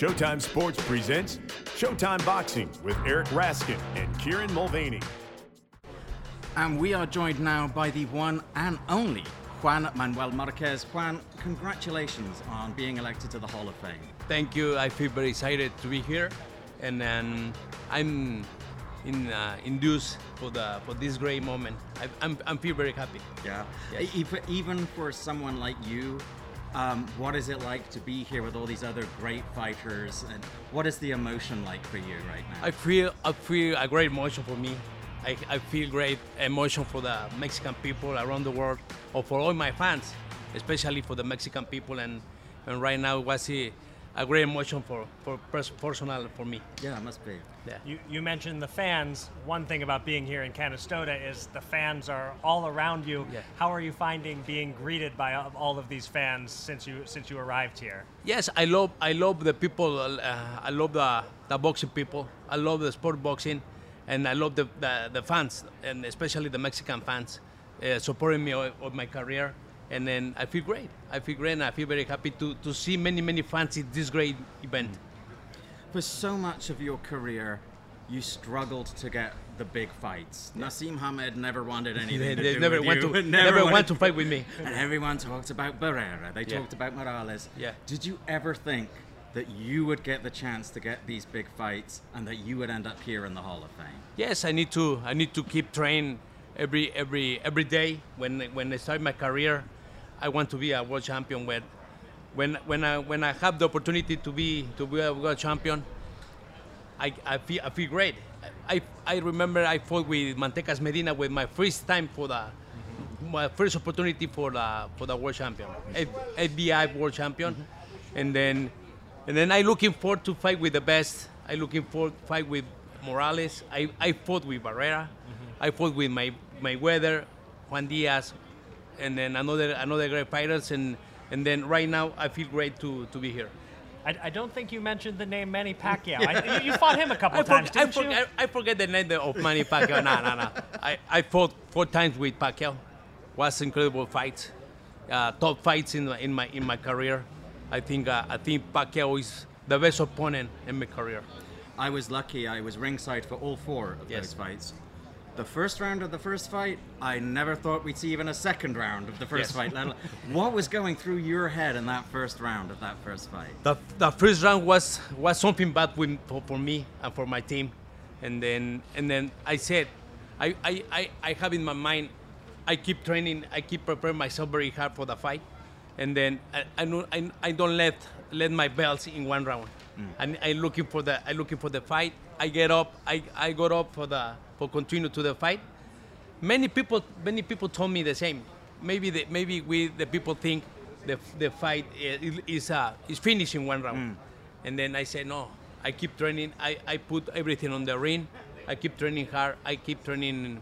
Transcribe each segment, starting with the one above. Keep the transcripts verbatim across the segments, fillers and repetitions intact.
Showtime Sports presents Showtime Boxing with Eric Raskin and Kieran Mulvaney. And we are joined now by the one and only Juan Manuel Marquez. Juan, congratulations on being elected to the Hall of Fame. Thank you. I feel very excited to be here, and um, I'm in, uh, induced for the for this great moment. I, I'm I'm feel very happy. Yeah. Yes. Even for someone like you. Um, what is it like to be here with all these other great fighters, and what is the emotion like for you right now? I feel I feel a great emotion for me. I, I feel great emotion for the Mexican people around the world, or for all my fans, especially for the Mexican people. And, and right now, was a, a great emotion for for personal for me. Yeah, it must be. Yeah. You you mentioned the fans. One thing about being here in Canastota is the fans are all around you. Yeah. How are you finding being greeted by all of these fans since you since you arrived here? Yes, I love I love the people. Uh, I love the the boxing people. I love the sport boxing, and I love the the, the fans, and especially the Mexican fans uh, supporting me on my career. And then I feel great. I feel great, and I feel very happy to to see many many fans at this great event. For so much of your career, you struggled to get the big fights. Yeah. Nassim Hamed never wanted anything to do never with went you. To, never, never wanted to fight with me. And everyone talked about Barrera. They yeah. talked about Morales. Yeah. Did you ever think that you would get the chance to get these big fights and that you would end up here in the Hall of Fame? Yes, I need to. I need to keep training every every every day. When when I start my career, I want to be a world champion. When, when, when I when I have the opportunity to be to be a world champion, I I feel I feel great. I I remember I fought with Mantecas Medina with my first time for the mm-hmm. my first opportunity for the for the world champion, F B I world champion, mm-hmm. and then and then I looking forward to fight with the best. I looking forward to fight with Morales. I, I fought with Barrera. Mm-hmm. I fought with my Mayweather, Juan Diaz. And then another another great fighters, and and then right now I feel great to, to be here. I, I don't think you mentioned the name Manny Pacquiao. I, you, you fought him a couple of times, didn't I you? I, I forget the name of Manny Pacquiao. No, no, no. I, I fought four times with Pacquiao. Was incredible fights, uh, top fights in in my in my career. I think uh, I think Pacquiao is the best opponent in my career. I was lucky. I was ringside for all four of yes. those fights. The first round of the first fight, I never thought we'd see even a second round of the first yes. fight. What was going through your head in that first round of that first fight? The, the first round was, was something bad with, for, for me and for my team. And then and then I said, I, I, I, I have in my mind, I keep training, I keep preparing myself very hard for the fight. And then I I, I don't let let my belts in one round. Mm. And I looking for the I looking for the fight. I get up. I, I got up for the for continue to the fight. Many people many people told me the same. Maybe the, maybe we the people think the the fight is is, uh, is finished in one round. Mm. And then I said no. I keep training. I, I put everything on the ring. I keep training hard. I keep training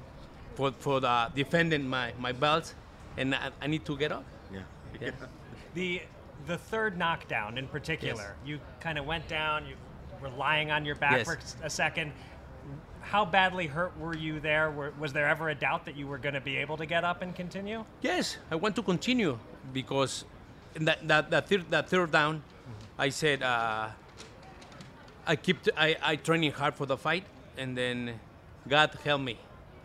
for for the defending my my belt. And I, I need to get up. Yeah. Yeah. The the third knockdown in particular, yes. you kind of went down, you were lying on your back yes. for a second. How badly hurt were you there? Were, was there ever a doubt that you were going to be able to get up and continue? Yes, I want to continue because that that, that third that third down, mm-hmm. I said uh, I keep t- I I training hard for the fight, and then God help me.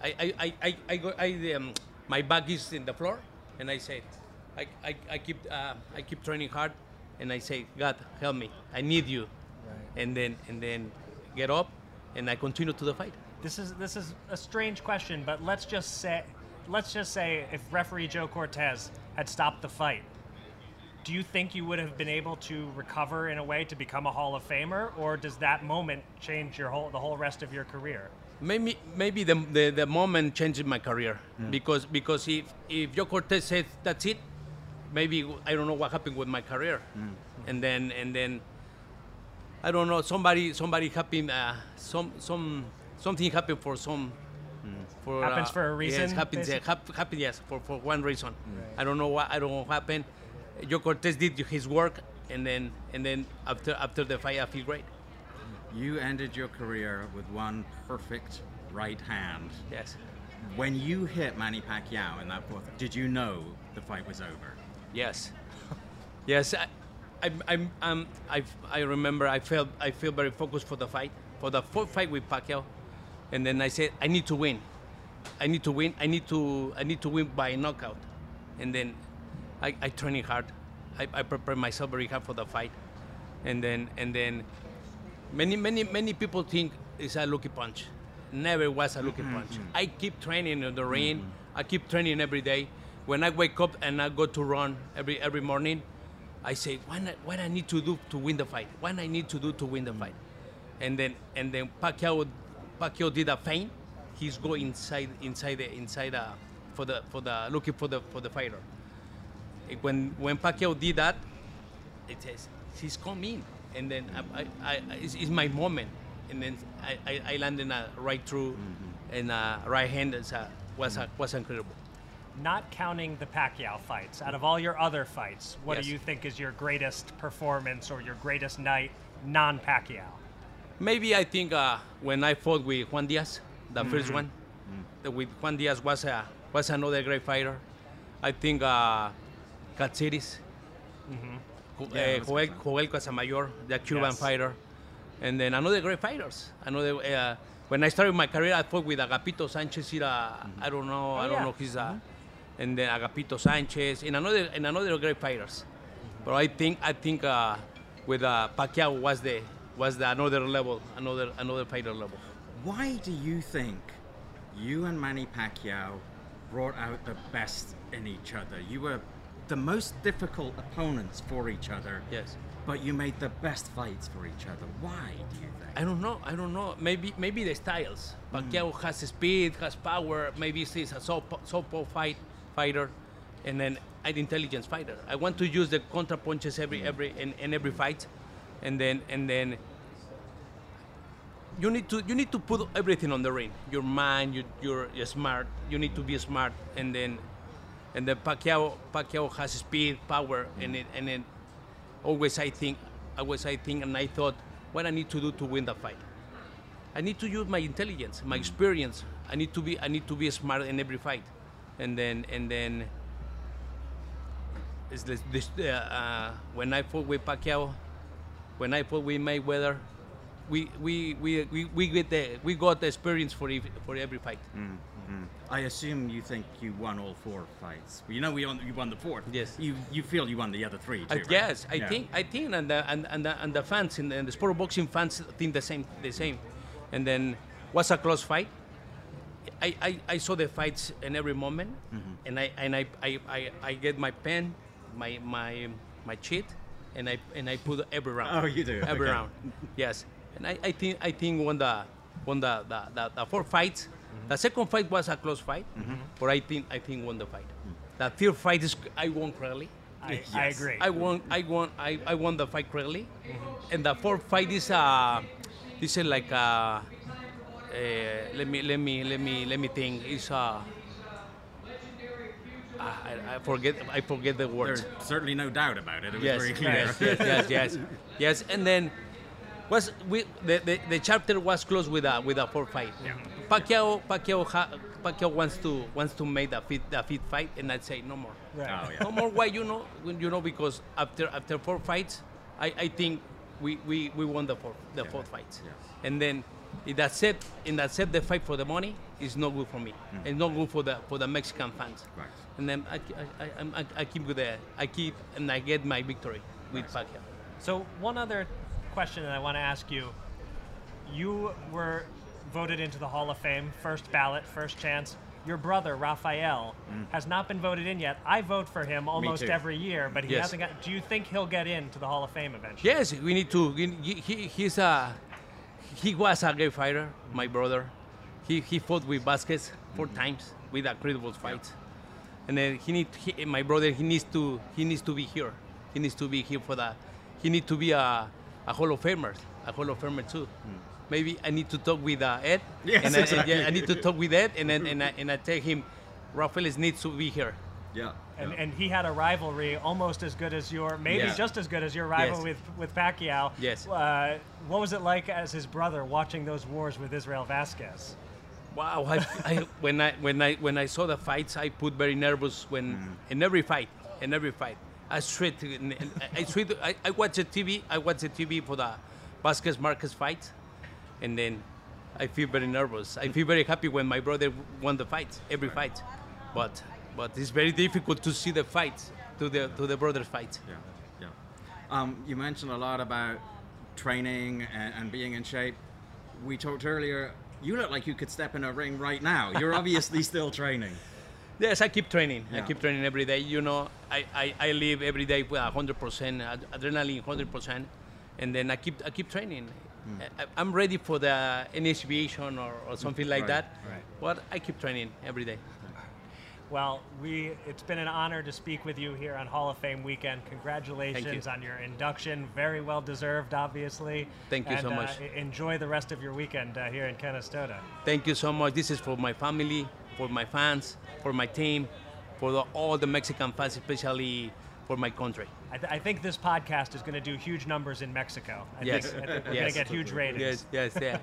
I I I I, I, go, I um, my back is in the floor, and I said. I, I, I keep uh, I keep training hard, and I say, God, help me. I need you. Right. And then and then get up, and I continue to the fight. This is this is a strange question, but let's just say let's just say if referee Joe Cortez had stopped the fight, do you think you would have been able to recover in a way to become a Hall of Famer, or does that moment change your whole the whole rest of your career? Maybe maybe the the, the moment changed my career yeah. because because if if Joe Cortez said that's it. Maybe I don't know what happened with my career, mm. and then and then I don't know. Somebody somebody happened. Uh, some some something happened for some. Mm. For, happens uh, for a reason. Yes, happens. Uh, hap- happened. Yes, for, for one reason. Right. I don't know what. I don't know what happened. Joe Cortez did his work, and then and then after after the fight, I feel great. You ended your career with one perfect right hand. Yes. When you hit Manny Pacquiao in that fourth, did you know the fight was over? Yes, yes. I, I I'm, I'm, I I remember I felt I feel very focused for the fight for the fourth fight with Pacquiao, and then I said I need to win, I need to win, I need to I need to win by knockout, and then I I trained it hard, I I prepared myself very hard for the fight, and then and then many many many people think it's a lucky punch. Never was a lucky mm-hmm. punch. I keep training in the rain. Mm-hmm. I keep training every day. When I wake up and I go to run every every morning, I say, why not, what I need to do to win the fight? What I need to do to win the fight? And then and then Pacquiao Pacquiao did a feint. He's go inside inside the inside uh, for the for the looking for the for the fighter. When when Pacquiao did that, it says he's come in, and then I, I, I it's, it's my moment. And then I, I, I landed a right through mm-hmm. and a right hand was a, was, a, was incredible. Not counting the Pacquiao fights, out of all your other fights, what yes. do you think is your greatest performance or your greatest night non-Pacquiao? Maybe I think uh, when I fought with Juan Diaz, the mm-hmm. first one, mm-hmm. with Juan Diaz was a, was another great fighter. I think uh, Katsiris, mm-hmm. yeah, uh, Joel, Joel Casamayor, the Cuban yes. fighter. And then another great fighters. Another uh, when I started my career, I fought with Agapito Sanchez. He, uh, mm-hmm. I don't know, oh, I don't yeah. know. He's uh, mm-hmm. and then Agapito Sanchez and another and another great fighters. Mm-hmm. But I think I think uh, with uh, Pacquiao was the was the another level, another another fighter level. Why do you think you and Manny Pacquiao brought out the best in each other? You were the most difficult opponents for each other. Yes. But you made the best fights for each other. Why do you think? I don't know. I don't know. Maybe maybe the styles. Pacquiao mm. has speed, has power. Maybe he's a softball fight fighter, and then an intelligence fighter. I want to use the contra punches every mm. every in, in every fight, and then and then. You need to you need to put everything on the ring. Your mind. You, you're you're smart. You need to be smart, and then, and then Pacquiao Pacquiao has speed, power, mm. and it, and then. Always I think, always I think, and I thought, what I need to do to win the fight. I need to use my intelligence, my experience. I need to be, I need to be smart in every fight, and then, and then. It's this, this, uh, uh, when I fought with Pacquiao, when I fought with Mayweather, we we we we, we get the we got the experience for ev for every fight. Mm-hmm. I assume you think you won all four fights. You know, we on, you won the fourth. Yes. You you feel you won the other three too, I, right? Yes, I yeah. think I think, and the and and the, and the fans in the, and the sport of boxing fans think the same the same. And then was a close fight. I, I, I saw the fights in every moment, mm-hmm. and I and I, I I I get my pen, my my my cheat, and I and I put every round. Oh, you do every okay. round. Yes. And I, I think I think won the won the the, the, the four fights. Mm-hmm. The second fight was a close fight, mm-hmm. but I think I think won the fight. Mm-hmm. The third fight is I won correctly. I, yes. I agree. I won I won I, I won the fight correctly, mm-hmm. and the fourth fight is uh this is like uh, uh let me let me let me let me think is uh. I, I forget. I forget the words. There's certainly no doubt about it. It was yes. very clear. Yes, yes, yes, yes, yes, and then. Was we, the, the the chapter was closed with a with a four fight. Yeah. Pacquiao Pacquiao ha, Pacquiao wants to wants to make the fifth the fifth fight, and I say no more. Right. Oh, yeah. No more. Why you know you know because after after four fights, I, I think we, we, we won the four the yeah. fourth fight. Yeah. And then in that set in that set the fight for the money is not good for me. Mm. It's not good for the for the Mexican fans. Right. And then I I, I, I, I keep with the I keep and I get my victory with nice. Pacquiao. So one other. Question that I want to ask you. You were voted into the Hall of Fame, first ballot, first chance. Your brother, Rafael, mm. has not been voted in yet. I vote for him almost every year, but he yes. hasn't got, do you think he'll get into the Hall of Fame eventually? Yes, we need to. He, he, he's a, he was a great fighter, my brother. He, he fought with Vasquez four mm-hmm. times with incredible fights. Yeah. And then he need, he, my brother, he needs to, he needs to be here. He needs to be here for that. He needs to be a, A Hall of Famer, a Hall of Famer too. Hmm. Maybe I need to talk with uh, Ed. Yes, and I, exactly. and I need to talk with Ed, and then and I, and I tell him, Rafael needs to be here. Yeah. And, yeah. and he had a rivalry almost as good as your, maybe yeah. just as good as your rival yes. with with Pacquiao. Yes. Uh, what was it like as his brother watching those wars with Israel Vasquez? Wow. I, I, when I when I when I saw the fights, I put very nervous when mm. in every fight, in every fight. I straight, I straight, I, I watch the T V, I watch the T V for the Vasquez Marquez fight, and then I feel very nervous. I feel very happy when my brother won the fight, every fight, but but it's very difficult to see the fight, to the to the brother fight. Yeah, yeah. Um, you mentioned a lot about training and, and being in shape. We talked earlier. You look like you could step in a ring right now. You're obviously still training. Yes, I keep training. Yeah. I keep training every day. You know, I, I, I live every day with one hundred percent adrenaline, one hundred percent, and then I keep I keep training. Mm. I, I'm ready for the initiation or, or something like right, that. Right. But I keep training every day. Well, we it's been an honor to speak with you here on Hall of Fame weekend. Congratulations you. on your induction. Very well deserved, obviously. Thank you and, so much. Uh, enjoy the rest of your weekend uh, here in Canastota. Thank you so much. This is for my family, for my fans, for my team, for the, all the Mexican fans, especially for my country. I, th I think this podcast is going to do huge numbers in Mexico. I yes. Think, I think we're yes. going to get huge ratings. Yes, yes, yeah.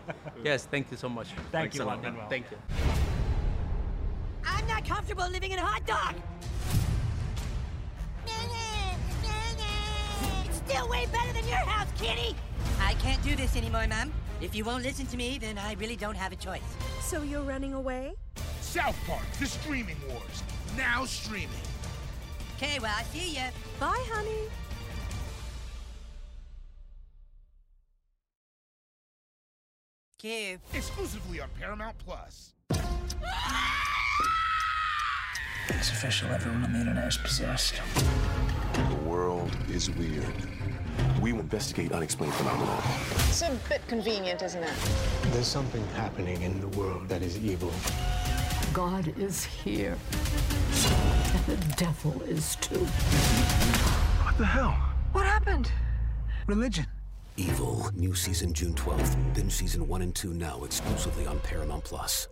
yes, thank you so much. Thank Thanks you, Juan Manuel. Thank you. I'm not comfortable living in a hot dog! It's still way better than your house, kitty! I can't do this anymore, Mom. If you won't listen to me, then I really don't have a choice. So you're running away? South Park, The Streaming Wars, now streaming. Okay, well, I see ya. Bye, honey. Cute. Exclusively on Paramount Plus. It's official, everyone on the internet is possessed. The world is weird. We investigate unexplained phenomena. It's a bit convenient, isn't it? There's something happening in the world that is evil. God is here. And the devil is too. What the hell? What happened? Religion. Evil. New season June twelfth. Binge season one and two now exclusively on Paramount Plus.